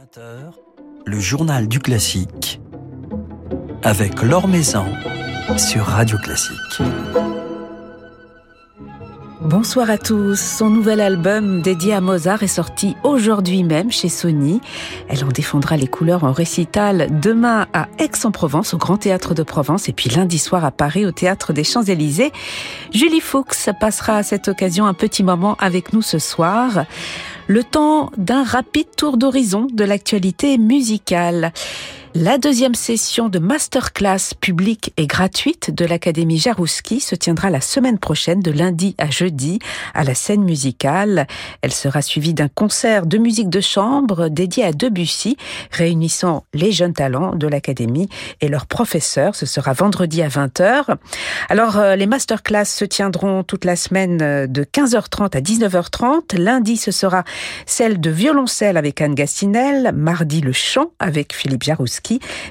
20h, le journal du classique avec Laure Maison sur Radio Classique. Bonsoir à tous. Son nouvel album dédié à Mozart est sorti aujourd'hui même chez Sony. Elle en défendra les couleurs en récital demain à Aix-en-Provence, au Grand Théâtre de Provence, et puis lundi soir à Paris, au Théâtre des Champs-Élysées. Julie Fuchs passera à cette occasion un petit moment avec nous ce soir. Le temps d'un rapide tour d'horizon de l'actualité musicale. La deuxième session de masterclass publique et gratuite de l'Académie Jaroussky se tiendra la semaine prochaine, de lundi à jeudi, à la scène musicale. Elle sera suivie d'un concert de musique de chambre dédié à Debussy, réunissant les jeunes talents de l'Académie et leurs professeurs. Ce sera vendredi à 20h. Alors, les masterclass se tiendront toute la semaine de 15h30 à 19h30. Lundi, ce sera celle de violoncelle avec Anne Gastinel, mardi le chant avec Philippe Jaroussky,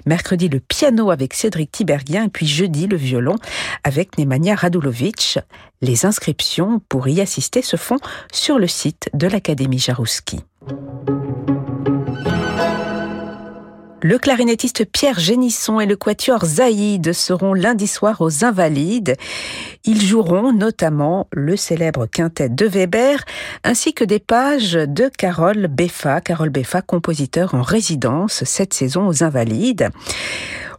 mercredi le piano avec Cédric Tiberghien et puis jeudi le violon avec Nemanja Radulovic. Les inscriptions pour y assister se font sur le site de l'Académie Jaroussky. Le clarinettiste Pierre Génisson et le quatuor Zaïde seront lundi soir aux Invalides. Ils joueront notamment le célèbre quintet de Weber, ainsi que des pages de Karol Beffa. Karol Beffa, compositeur en résidence cette saison aux Invalides.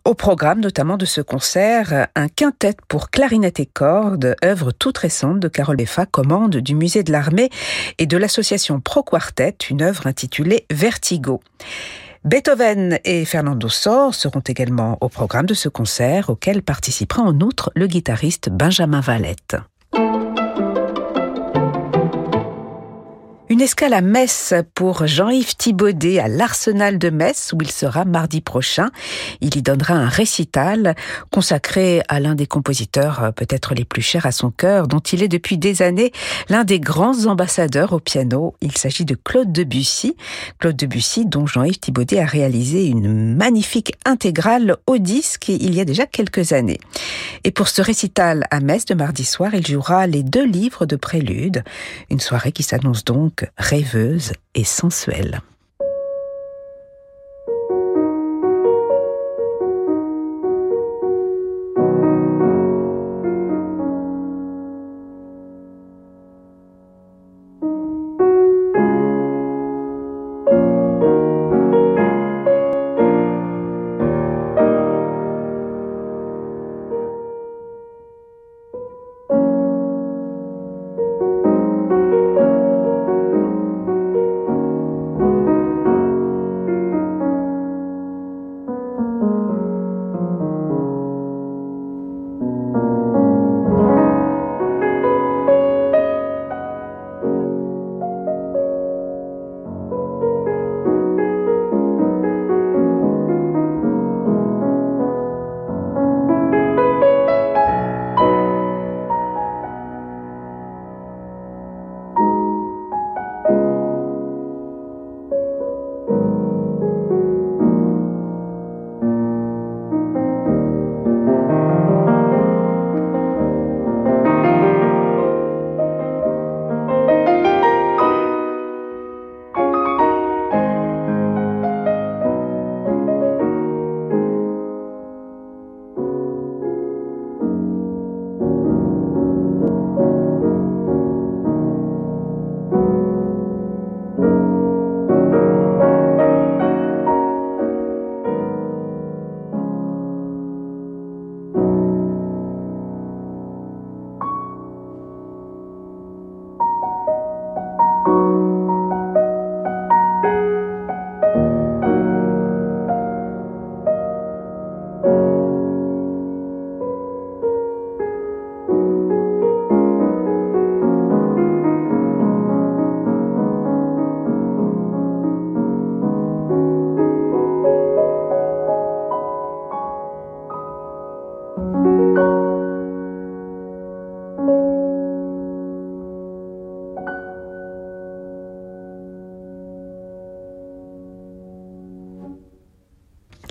Au programme notamment de ce concert, un quintet pour clarinette et cordes, œuvre toute récente de Karol Beffa, commande du musée de l'armée et de l'association Pro Quartet, une œuvre intitulée Vertigo. Beethoven et Fernando Sor seront également au programme de ce concert, auquel participera en outre le guitariste Benjamin Valette. Une escale à Metz pour Jean-Yves Thibaudet à l'Arsenal de Metz, où il sera mardi prochain. Il y donnera un récital consacré à l'un des compositeurs peut-être les plus chers à son cœur, dont il est depuis des années l'un des grands ambassadeurs au piano. Il s'agit de Claude Debussy. Claude Debussy, dont Jean-Yves Thibaudet a réalisé une magnifique intégrale au disque il y a déjà quelques années. Et pour ce récital à Metz de mardi soir, il jouera les 2 livres de préludes. Une soirée qui s'annonce donc rêveuse et sensuelle.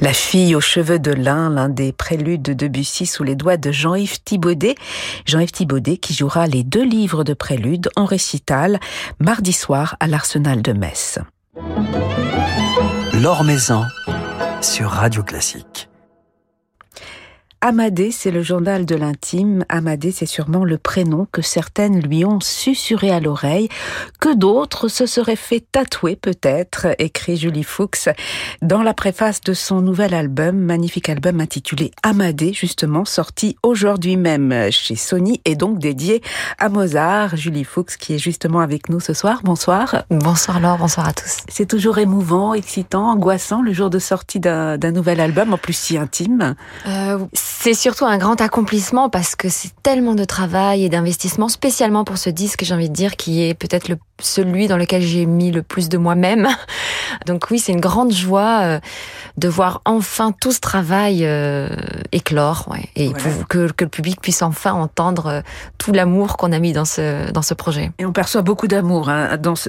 La fille aux cheveux de lin, l'un des préludes de Debussy sous les doigts de Jean-Yves Thibaudet. Jean-Yves Thibaudet qui jouera les 2 livres de préludes en récital mardi soir à l'Arsenal de Metz. Laure Maison sur Radio Classique. Amadé, c'est le journal de l'intime. Amadé, c'est sûrement le prénom que certaines lui ont susurré à l'oreille, que d'autres se seraient fait tatouer peut-être, écrit Julie Fuchs dans la préface de son nouvel album, magnifique album intitulé Amadé, justement, sorti aujourd'hui même chez Sony et donc dédié à Mozart. Julie Fuchs qui est justement avec nous ce soir. Bonsoir. Bonsoir Laure, bonsoir à tous. C'est toujours émouvant, excitant, angoissant le jour de sortie d'un nouvel album, en plus si intime. C'est surtout un grand accomplissement parce que c'est tellement de travail et d'investissement, spécialement pour ce disque, j'ai envie de dire, qui est peut-être celui dans lequel j'ai mis le plus de moi-même. Donc oui, c'est une grande joie de voir enfin tout ce travail éclore, ouais, et voilà, que le public puisse enfin entendre tout l'amour qu'on a mis dans ce projet. Et on perçoit beaucoup d'amour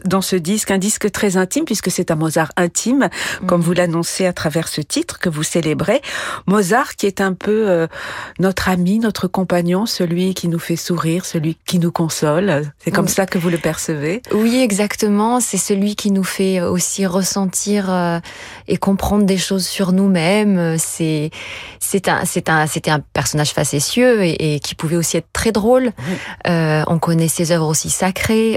dans ce disque, un disque très intime puisque c'est un Mozart intime, comme vous l'annoncez à travers ce titre que vous célébrez. Mozart qui est un peu notre ami, notre compagnon, celui qui nous fait sourire, celui qui nous console. C'est comme ça que vous le percevez? Oui, exactement. C'est celui qui nous fait aussi ressentir et comprendre des choses sur nous-mêmes. C'était un personnage facétieux et qui pouvait aussi être très drôle. On connaît ses œuvres aussi sacrées.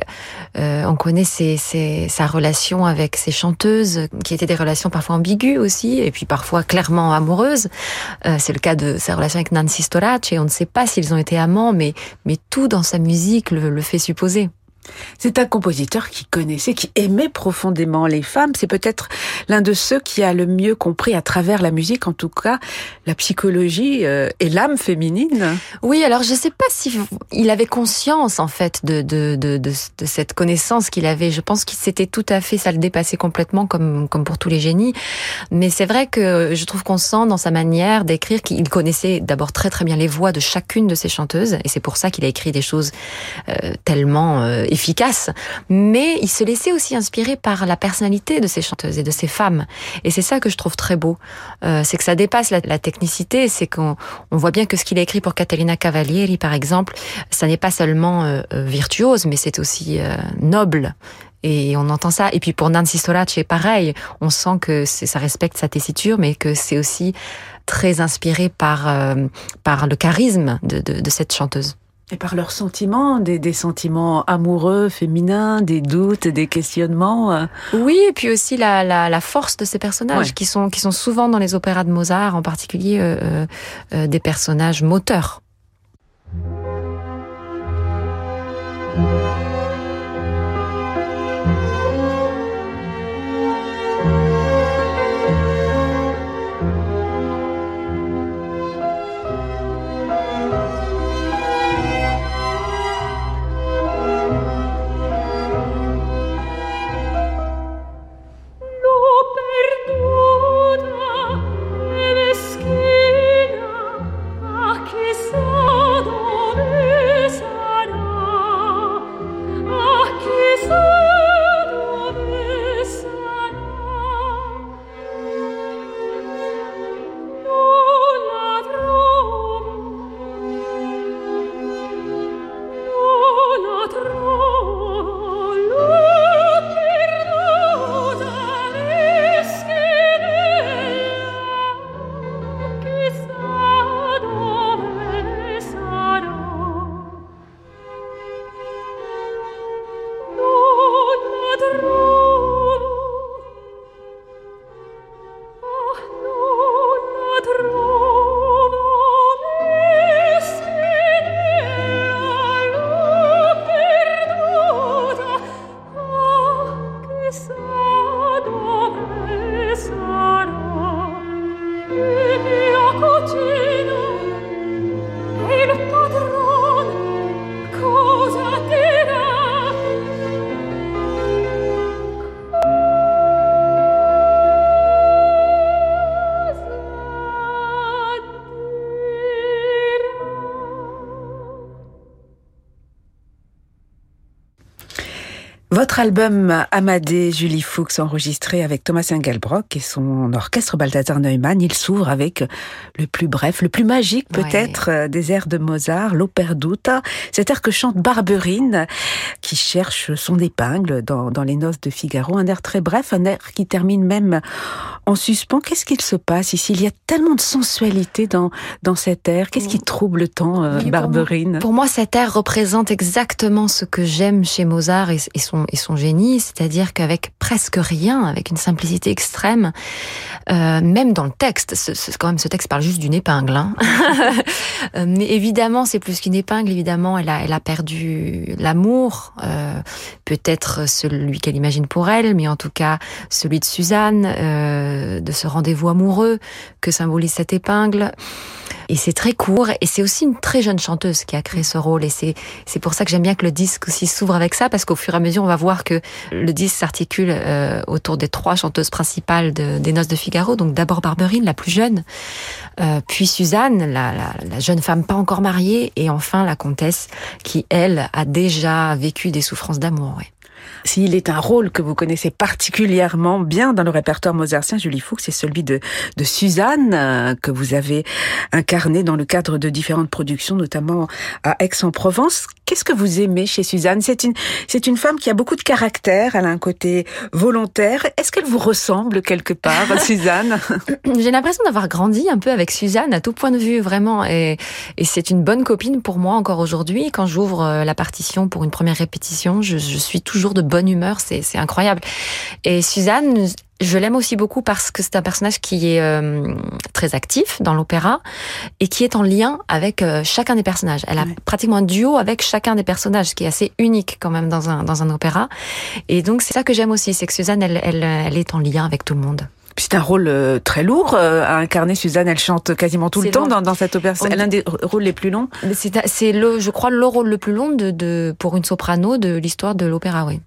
On connaît sa relation avec ses chanteuses, qui étaient des relations parfois ambiguës aussi, et puis parfois clairement amoureuses. C'est le cas de sa relation avec Nancy Storace, et on ne sait pas s'ils ont été amants, mais tout dans sa musique le fait supposer. C'est un compositeur qui connaissait, qui aimait profondément les femmes. C'est peut-être l'un de ceux qui a le mieux compris à travers la musique, en tout cas, la psychologie et l'âme féminine. Oui, alors je ne sais pas s'il avait conscience, en fait, de cette connaissance qu'il avait. Je pense que c'était tout à fait, ça le dépassait complètement, comme pour tous les génies. Mais c'est vrai que je trouve qu'on sent dans sa manière d'écrire qu'il connaissait d'abord très très bien les voix de chacune de ses chanteuses. Et c'est pour ça qu'il a écrit des choses tellement efficace, mais il se laissait aussi inspirer par la personnalité de ces chanteuses et de ces femmes. Et c'est ça que je trouve très beau. C'est que ça dépasse la technicité, c'est qu'on voit bien que ce qu'il a écrit pour Caterina Cavalieri, par exemple, ça n'est pas seulement virtuose, mais c'est aussi noble. Et on entend ça. Et puis pour Nancy Storace, c'est pareil. On sent que ça respecte sa tessiture, mais que c'est aussi très inspiré par le charisme de cette chanteuse. Et par leurs sentiments, des sentiments amoureux, féminins, des doutes, des questionnements. Oui, et puis aussi la force de ces personnages, ouais, qui sont souvent dans les opéras de Mozart, en particulier des personnages moteurs. Votre album Amadé, Julie Fuchs, enregistré avec Thomas Engelbrock et son orchestre Baltazar Neumann, il s'ouvre avec le plus bref, le plus magique peut-être, ouais, des airs de Mozart, l'Operduta, cet air que chante Barberine, qui cherche son épingle dans Les Noces de Figaro, un air très bref, un air qui termine même en suspens. Qu'est-ce qu'il se passe ici? Il y a tellement de sensualité dans cet air. Qu'est-ce qui trouble tant, Barberine? Pour moi, cet air représente exactement ce que j'aime chez Mozart et son génie, c'est-à-dire qu'avec presque rien, avec une simplicité extrême, même dans le texte, quand même ce texte parle juste d'une épingle. Hein. Mais évidemment, c'est plus qu'une épingle, évidemment, elle a perdu l'amour, peut-être celui qu'elle imagine pour elle, mais en tout cas celui de Suzanne, de ce rendez-vous amoureux que symbolise cette épingle. Et c'est très court, et c'est aussi une très jeune chanteuse qui a créé ce rôle, et c'est pour ça que j'aime bien que le disque aussi s'ouvre avec ça, parce qu'au fur et à mesure on va voir que le disque s'articule autour des trois chanteuses principales des Noces de Figaro, donc d'abord Barberine, la plus jeune, puis Suzanne, la jeune femme pas encore mariée, et enfin la comtesse qui, elle, a déjà vécu des souffrances d'amour, ouais. S'il est un rôle que vous connaissez particulièrement bien dans le répertoire mozartien, Julie Fuchs, c'est celui de Suzanne, que vous avez incarné dans le cadre de différentes productions, notamment à Aix-en-Provence. Qu'est-ce que vous aimez chez Suzanne? C'est une femme qui a beaucoup de caractère, elle a un côté volontaire. Est-ce qu'elle vous ressemble quelque part, Suzanne? J'ai l'impression d'avoir grandi un peu avec Suzanne à tout point de vue, vraiment. Et c'est une bonne copine pour moi encore aujourd'hui. Quand j'ouvre la partition pour une première répétition, je suis toujours de bonne humeur, c'est incroyable. Et Suzanne, je l'aime aussi beaucoup parce que c'est un personnage qui est très actif dans l'opéra et qui est en lien avec chacun des personnages. Elle a pratiquement un duo avec chacun des personnages, ce qui est assez unique quand même dans un opéra. Et donc c'est ça que j'aime aussi, c'est que Suzanne, elle est en lien avec tout le monde. C'est un rôle très lourd à incarner, Suzanne. Elle chante quasiment tout le temps dans cette opéra. C'est l'un des rôles les plus longs. Je crois, le rôle le plus long pour une soprano de l'histoire de l'opéra, oui.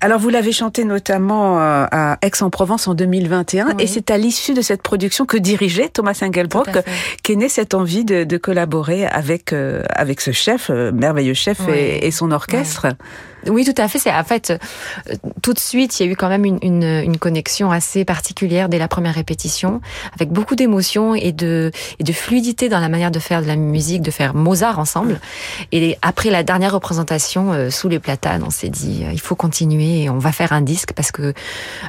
Alors, vous l'avez chanté notamment à Aix-en-Provence en 2021, oui. Et c'est à l'issue de cette production que dirigeait Thomas Engelbrock qu'est née cette envie de collaborer avec ce chef, merveilleux chef, oui. et son orchestre. Oui. Oui, tout à fait. C'est en fait tout de suite, il y a eu quand même une connexion assez particulière dès la première répétition, avec beaucoup d'émotion et de fluidité dans la manière de faire de la musique, de faire Mozart ensemble. Et après la dernière représentation sous les platanes, on s'est dit il faut continuer et on va faire un disque parce que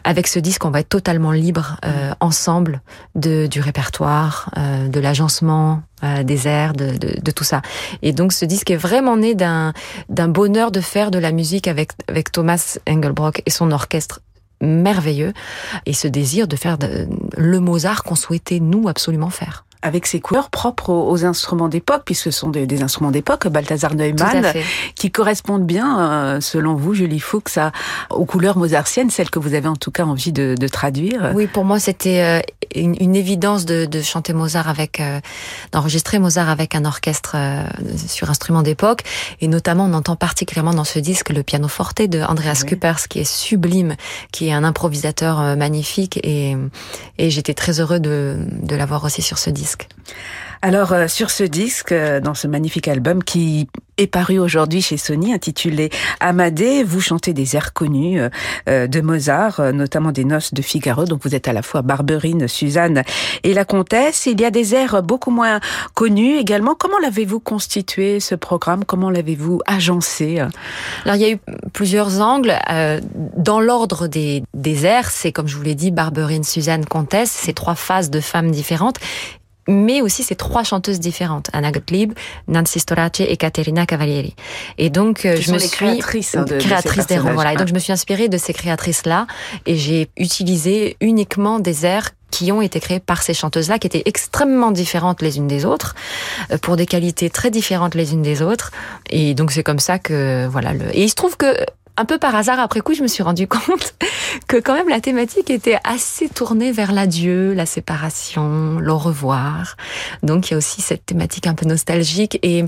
avec ce disque, on va être totalement libre ensemble du répertoire, de l'agencement. Des airs, de tout ça. Et donc ce disque est vraiment né d'un bonheur de faire de la musique avec Thomas Engelbrock et son orchestre merveilleux, et ce désir de faire le Mozart qu'on souhaitait nous absolument faire. Avec ses couleurs propres aux instruments d'époque, puisque ce sont des instruments d'époque, Baltazar Neumann, qui correspondent bien, selon vous, Julie Fuchs, aux couleurs mozartiennes, celles que vous avez en tout cas envie de traduire. Oui, pour moi, c'était une évidence de chanter Mozart d'enregistrer Mozart avec un orchestre sur instruments d'époque, et notamment, on entend particulièrement dans ce disque le pianoforte de Andreas Küpers, qui est sublime, qui est un improvisateur magnifique, et j'étais très heureux de l'avoir aussi sur ce disque. Alors, sur ce disque, dans ce magnifique album qui est paru aujourd'hui chez Sony, intitulé Amadée, vous chantez des airs connus de Mozart, notamment des Noces de Figaro, donc vous êtes à la fois Barberine, Suzanne et la comtesse. Il y a des airs beaucoup moins connus également. Comment l'avez-vous constitué, ce programme? Comment l'avez-vous agencé? Alors, il y a eu plusieurs angles. Dans l'ordre des airs, c'est, comme je vous l'ai dit, Barberine, Suzanne, comtesse, ces trois phases de femmes différentes. Mais aussi ces trois chanteuses différentes, Anna Gottlieb, Nancy Storace et Caterina Cavalieri. Et donc créatrices des rôles. Voilà. Et donc je me suis inspirée de ces créatrices-là et j'ai utilisé uniquement des airs qui ont été créées par ces chanteuses-là, qui étaient extrêmement différentes les unes des autres, pour des qualités très différentes les unes des autres. Et donc c'est comme ça que voilà. Et il se trouve que un peu par hasard, après coup, je me suis rendu compte que quand même la thématique était assez tournée vers l'adieu, la séparation, le revoir. Donc il y a aussi cette thématique un peu nostalgique et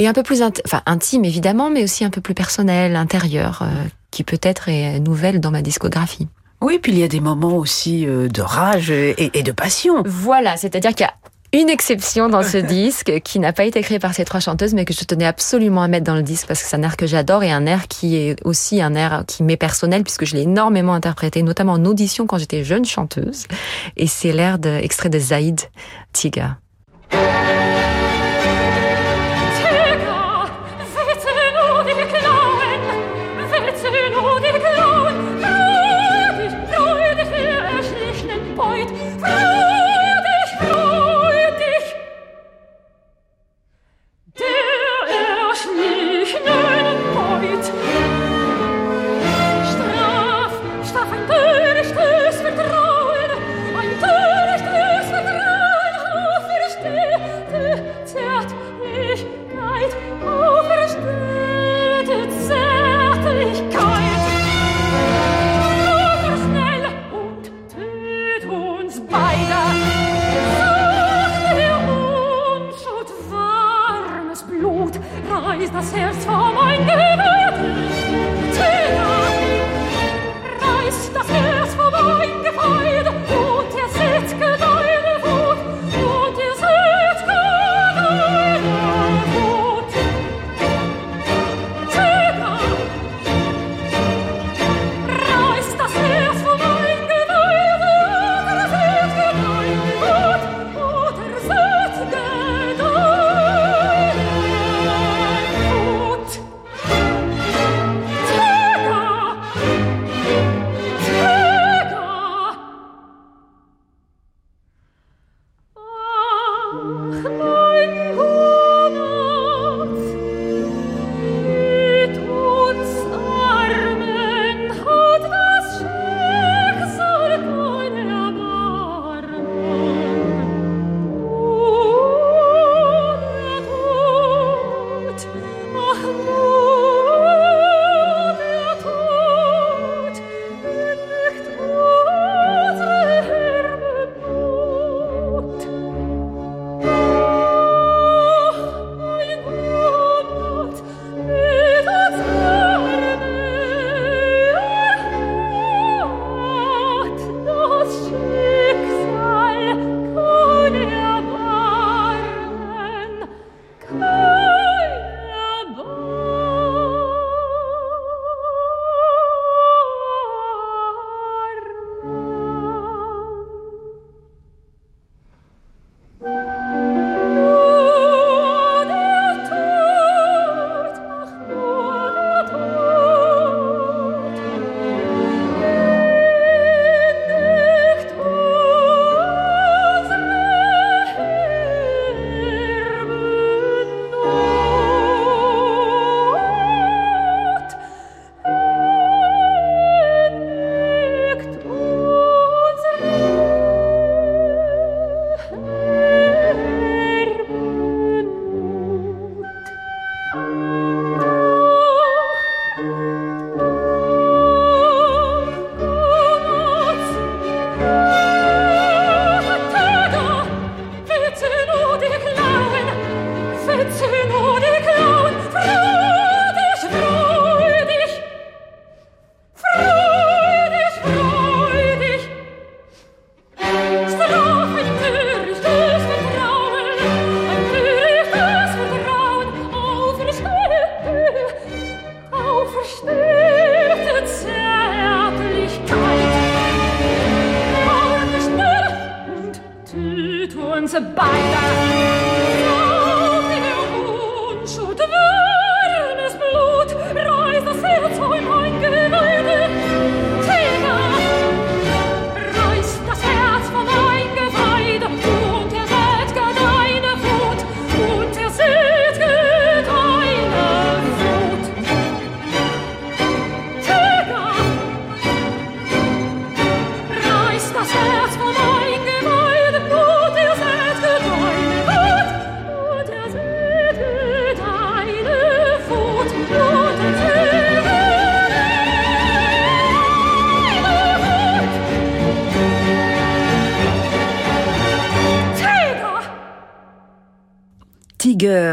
un peu plus intime évidemment, mais aussi un peu plus personnelle, intérieure, qui peut-être est nouvelle dans ma discographie. Oui, puis il y a des moments aussi de rage et de passion. Voilà, c'est-à-dire qu'il y a une exception dans ce disque qui n'a pas été créée par ces trois chanteuses, mais que je tenais absolument à mettre dans le disque parce que c'est un air que j'adore et un air qui est aussi un air qui m'est personnel puisque je l'ai énormément interprété, notamment en audition quand j'étais jeune chanteuse. Et c'est l'air extrait de Zaïde, Tiga.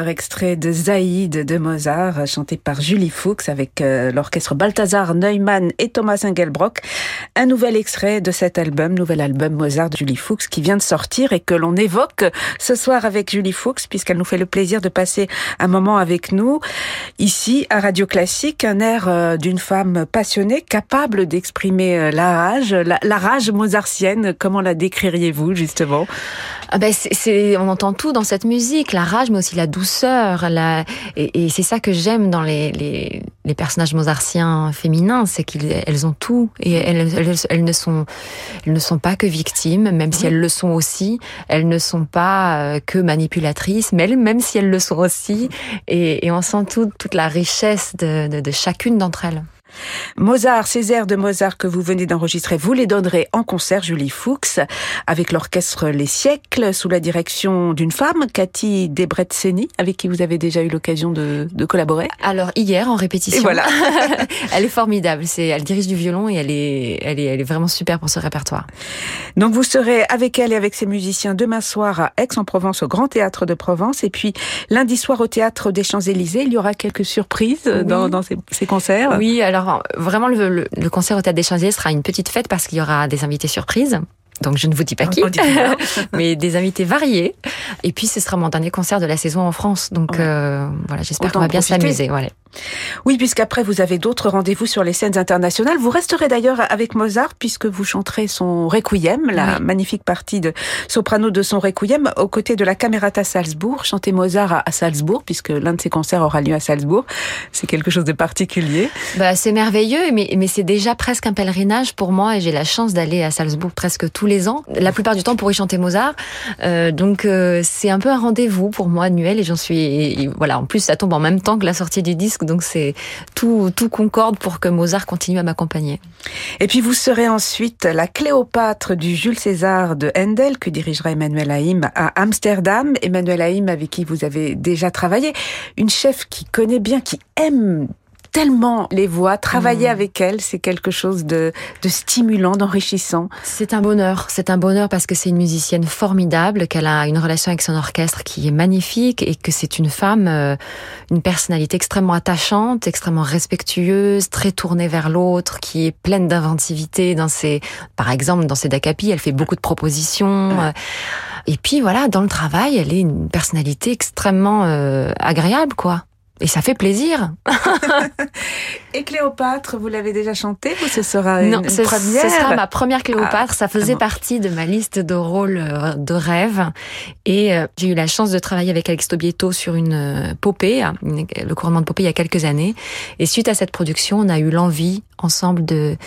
Extrait de Zaïde de Mozart, chanté par Julie Fuchs avec l'orchestre Baltazar Neumann et Thomas Engelbrock. Un nouvel extrait de cet album, nouvel album Mozart de Julie Fuchs qui vient de sortir et que l'on évoque ce soir avec Julie Fuchs puisqu'elle nous fait le plaisir de passer un moment avec nous. Ici, à Radio Classique, un air d'une femme passionnée, capable d'exprimer la rage mozartienne. Comment la décririez-vous, justement ? On entend tout dans cette musique, la rage, mais aussi la douceur, et c'est ça que j'aime dans les personnages mozartiens féminins, c'est qu'elles ont tout, et elles ne sont pas que victimes, même si elles le sont aussi, elles ne sont pas que manipulatrices, mais même si elles le sont aussi, et on sent toute la richesse de chacune d'entre elles. Mozart, ces airs de Mozart que vous venez d'enregistrer, vous les donnerez en concert, Julie Fuchs, avec l'orchestre Les Siècles, sous la direction d'une femme, Cathy Debretzeni, avec qui vous avez déjà eu l'occasion de collaborer. Alors, hier, en répétition. Et voilà. Elle est formidable. Elle dirige du violon et elle est vraiment super pour ce répertoire. Donc, vous serez avec elle et avec ses musiciens demain soir à Aix-en-Provence, au Grand Théâtre de Provence. Et puis, lundi soir, au Théâtre des Champs-Élysées, il y aura quelques surprises dans ces concerts. Oui, alors, vraiment, le concert au Théâtre des Champs-Élysées sera une petite fête parce qu'il y aura des invités surprises. Donc, je ne vous dis pas qui, mais des invités variés. Et puis, ce sera mon dernier concert de la saison en France. Donc, voilà, j'espère qu'on va bien s'amuser. Voilà. Oui, puisqu'après, vous avez d'autres rendez-vous sur les scènes internationales. Vous resterez d'ailleurs avec Mozart, puisque vous chanterez son Requiem, la magnifique partie de soprano de son Requiem, aux côtés de la Camerata Salzbourg. Chanter Mozart à Salzbourg, puisque l'un de ses concerts aura lieu à Salzbourg. C'est quelque chose de particulier. Bah, c'est merveilleux, mais c'est déjà presque un pèlerinage pour moi, et j'ai la chance d'aller à Salzbourg presque tous les ans, la plupart du temps pour y chanter Mozart. Donc, c'est un peu un rendez-vous pour moi annuel, et j'en suis... voilà, en plus, ça tombe en même temps que la sortie du disque. Donc c'est tout concorde pour que Mozart continue à m'accompagner. Et puis vous serez ensuite la Cléopâtre du Jules César de Handel que dirigera Emmanuel Haïm à Amsterdam. Emmanuel Haïm avec qui vous avez déjà travaillé, une chef qui connaît bien, qui aime tellement les voix, travailler avec elle, c'est quelque chose de stimulant, d'enrichissant. C'est un bonheur parce que c'est une musicienne formidable, qu'elle a une relation avec son orchestre qui est magnifique et que c'est une femme, une personnalité extrêmement attachante, extrêmement respectueuse, très tournée vers l'autre, qui est pleine d'inventivité par exemple, dans ses dacapi, elle fait beaucoup de propositions. Ouais. Et puis voilà, dans le travail, elle est une personnalité extrêmement agréable, quoi. Et ça fait plaisir. Et Cléopâtre, vous l'avez déjà chantée ou ce sera une première? Ce sera ma première Cléopâtre. Ça faisait partie de ma liste de rôles de rêve. Et j'ai eu la chance de travailler avec Alex Tobietto sur une Popée, le couronnement de Popée il y a quelques années. Et suite à cette production, on a eu l'envie ensemble de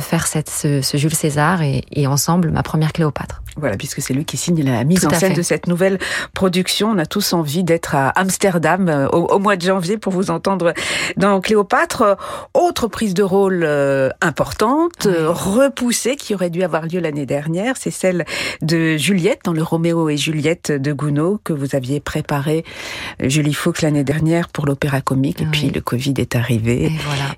faire ce Jules César et ensemble ma première Cléopâtre. Voilà, puisque c'est lui qui signe la mise en scène de cette nouvelle production. On a tous envie d'être à Amsterdam au mois de janvier pour vous entendre dans Cléopâtre. Autre prise de rôle importante, repoussée, qui aurait dû avoir lieu l'année dernière, c'est celle de Juliette dans le Roméo et Juliette de Gounod que vous aviez préparé, Julie Fuchs, l'année dernière pour l'Opéra Comique. Oui. Et puis le Covid est arrivé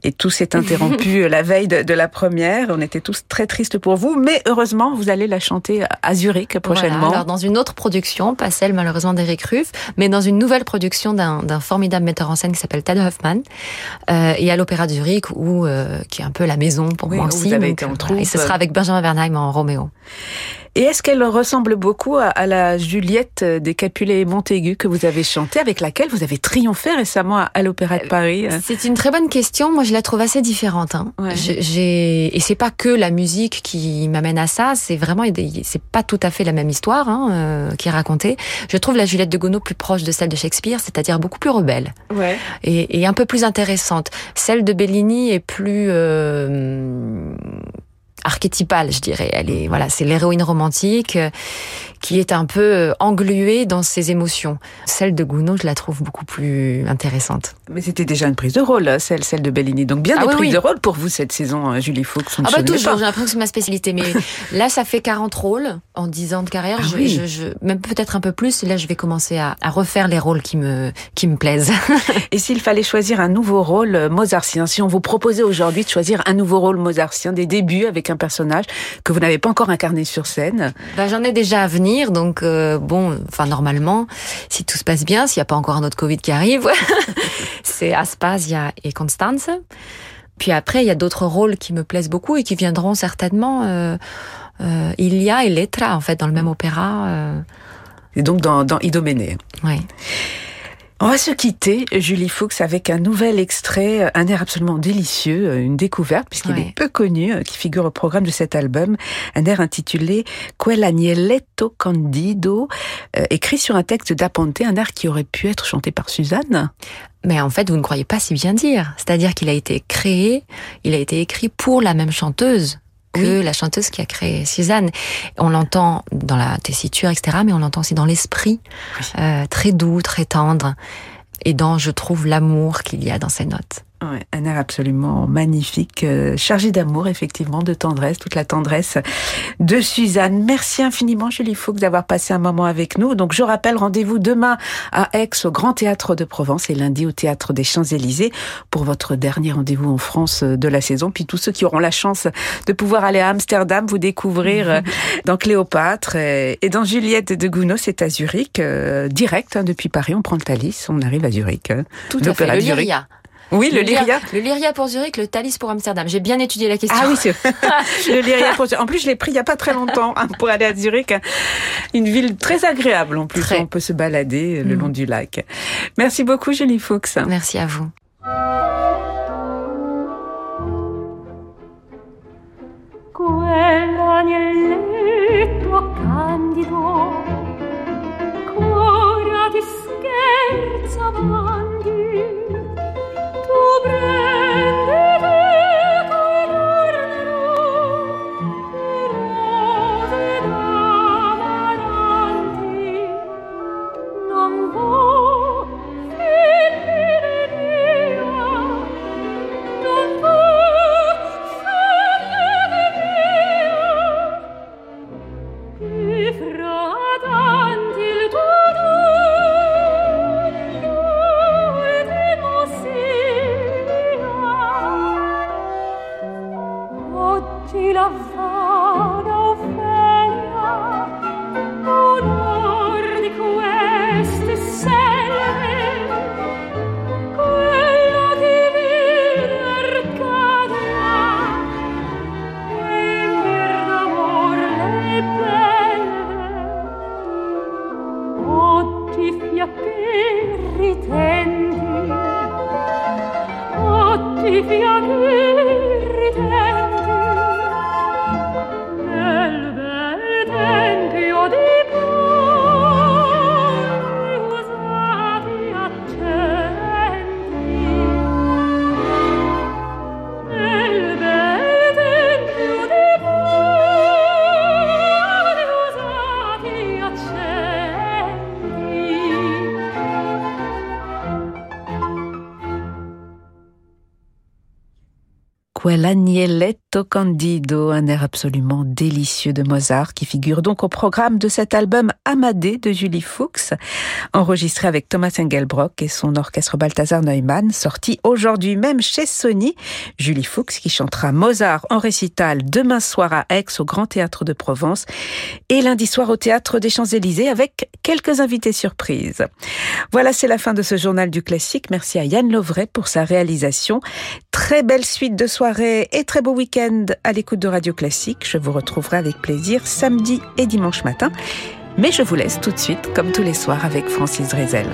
et tout s'est interrompu. La veille de la première, on était tous très tristes pour vous, mais heureusement, vous allez la chanter à Zurich prochainement. Voilà, alors dans une autre production, pas celle malheureusement d'Eric Ruff, mais dans une nouvelle production d'un formidable metteur en scène qui s'appelle Ted Huffman, et à l'Opéra de Zurich, qui est un peu la maison pour moi aussi. Vous avez été en troupe. Et ce sera avec Benjamin Bernheim en Roméo. Et est-ce qu'elle ressemble beaucoup à la Juliette des Capulet et Montaigu que vous avez chantée, avec laquelle vous avez triomphé récemment à l'Opéra de Paris? C'est une très bonne question. Moi, je la trouve assez différente. Hein. Ouais. Et c'est pas que la musique qui m'amène à ça. C'est vraiment, c'est pas tout à fait la même histoire qui est racontée. Je trouve la Juliette de Gounod plus proche de celle de Shakespeare, c'est-à-dire beaucoup plus rebelle, et un peu plus intéressante. Celle de Bellini est plus archétypale, je dirais. Elle est, c'est l'héroïne romantique qui est un peu engluée dans ses émotions. Celle de Gounod, je la trouve beaucoup plus intéressante. Mais c'était déjà une prise de rôle, celle de Bellini. Donc bien des prises de rôle pour vous cette saison, Julie Fuchs. Toujours, j'ai l'impression que c'est ma spécialité. Mais là, ça fait 40 rôles en 10 ans de carrière. Même peut-être un peu plus. Là, je vais commencer à refaire les rôles qui me plaisent. Et s'il fallait choisir un nouveau rôle mozartien, si on vous proposait aujourd'hui de choisir un nouveau rôle mozartien, des débuts avec un personnage que vous n'avez pas encore incarné sur scène. J'en ai déjà à venir, donc normalement, si tout se passe bien, s'il n'y a pas encore un autre Covid qui arrive, c'est Aspasia et Constanze. Puis après, il y a d'autres rôles qui me plaisent beaucoup et qui viendront certainement. Ilia et Letra, en fait, dans le même opéra. Et donc dans Idoménée. Oui. On va se quitter, Julie Fuchs, avec un nouvel extrait, un air absolument délicieux, une découverte, puisqu'il est peu connu, qui figure au programme de cet album. Un air intitulé « Quel agnelletto candido », écrit sur un texte d'Aponte, un air qui aurait pu être chanté par Suzanne. Mais en fait, vous ne croyez pas si bien dire. C'est-à-dire qu'il a été créé, il a été écrit pour la même chanteuse que la chanteuse qui a créé Suzanne. On l'entend dans la tessiture, etc., mais on l'entend aussi dans l'esprit, très doux, très tendre, et dans, je trouve, l'amour qu'il y a dans ces notes. Ouais, un air absolument magnifique, chargé d'amour, effectivement, de tendresse, toute la tendresse de Suzanne. Merci infiniment, Julie Fuchs, d'avoir passé un moment avec nous. Donc, je rappelle, rendez-vous demain à Aix, au Grand Théâtre de Provence, et lundi au Théâtre des Champs-Élysées pour votre dernier rendez-vous en France de la saison. Puis tous ceux qui auront la chance de pouvoir aller à Amsterdam, vous découvrir dans Cléopâtre et dans Juliette de Gounod, c'est à Zurich, direct, depuis Paris. On prend le Thalys, on arrive à Zurich. Tout à fait, le Lyria. Oui, le Lyria. Le Lyria pour Zurich, le Thalys pour Amsterdam. J'ai bien étudié la question. Ah oui, c'est vrai. Le Lyria pour Zurich. En plus, je l'ai pris il n'y a pas très longtemps pour aller à Zurich. Une ville très agréable en plus. Très. On peut se balader le long du lac. Merci beaucoup, Julie Fuchs. Merci à vous. Quell'agnelletto candido, cora di scherzo avanti. Prendete coi l'ornero e rose d'amaranti, non vo' femmina, non vo' femmina, che fradanti il tuo la vana Ophelia, onor di queste selve, quella divina Arcadia, e per l'amor le belle, oggi fiacchi ritenti, oggi fiacchi ritenti. L'Agnelletto Candido, un air absolument délicieux de Mozart qui figure donc au programme de cet album Amadée de Julie Fuchs, enregistré avec Thomas Engelbrock et son orchestre Baltazar Neumann, sorti aujourd'hui même chez Sony. Julie Fuchs qui chantera Mozart en récital demain soir à Aix au Grand Théâtre de Provence et lundi soir au Théâtre des Champs-Élysées avec quelques invités surprises. Voilà, c'est la fin de ce journal du classique. Merci à Yann Lovray pour sa réalisation. Très belle suite de soirée et très beau week-end à l'écoute de Radio Classique. Je vous retrouverai avec plaisir samedi et dimanche matin. Mais je vous laisse tout de suite, comme tous les soirs, avec Francis Rézel.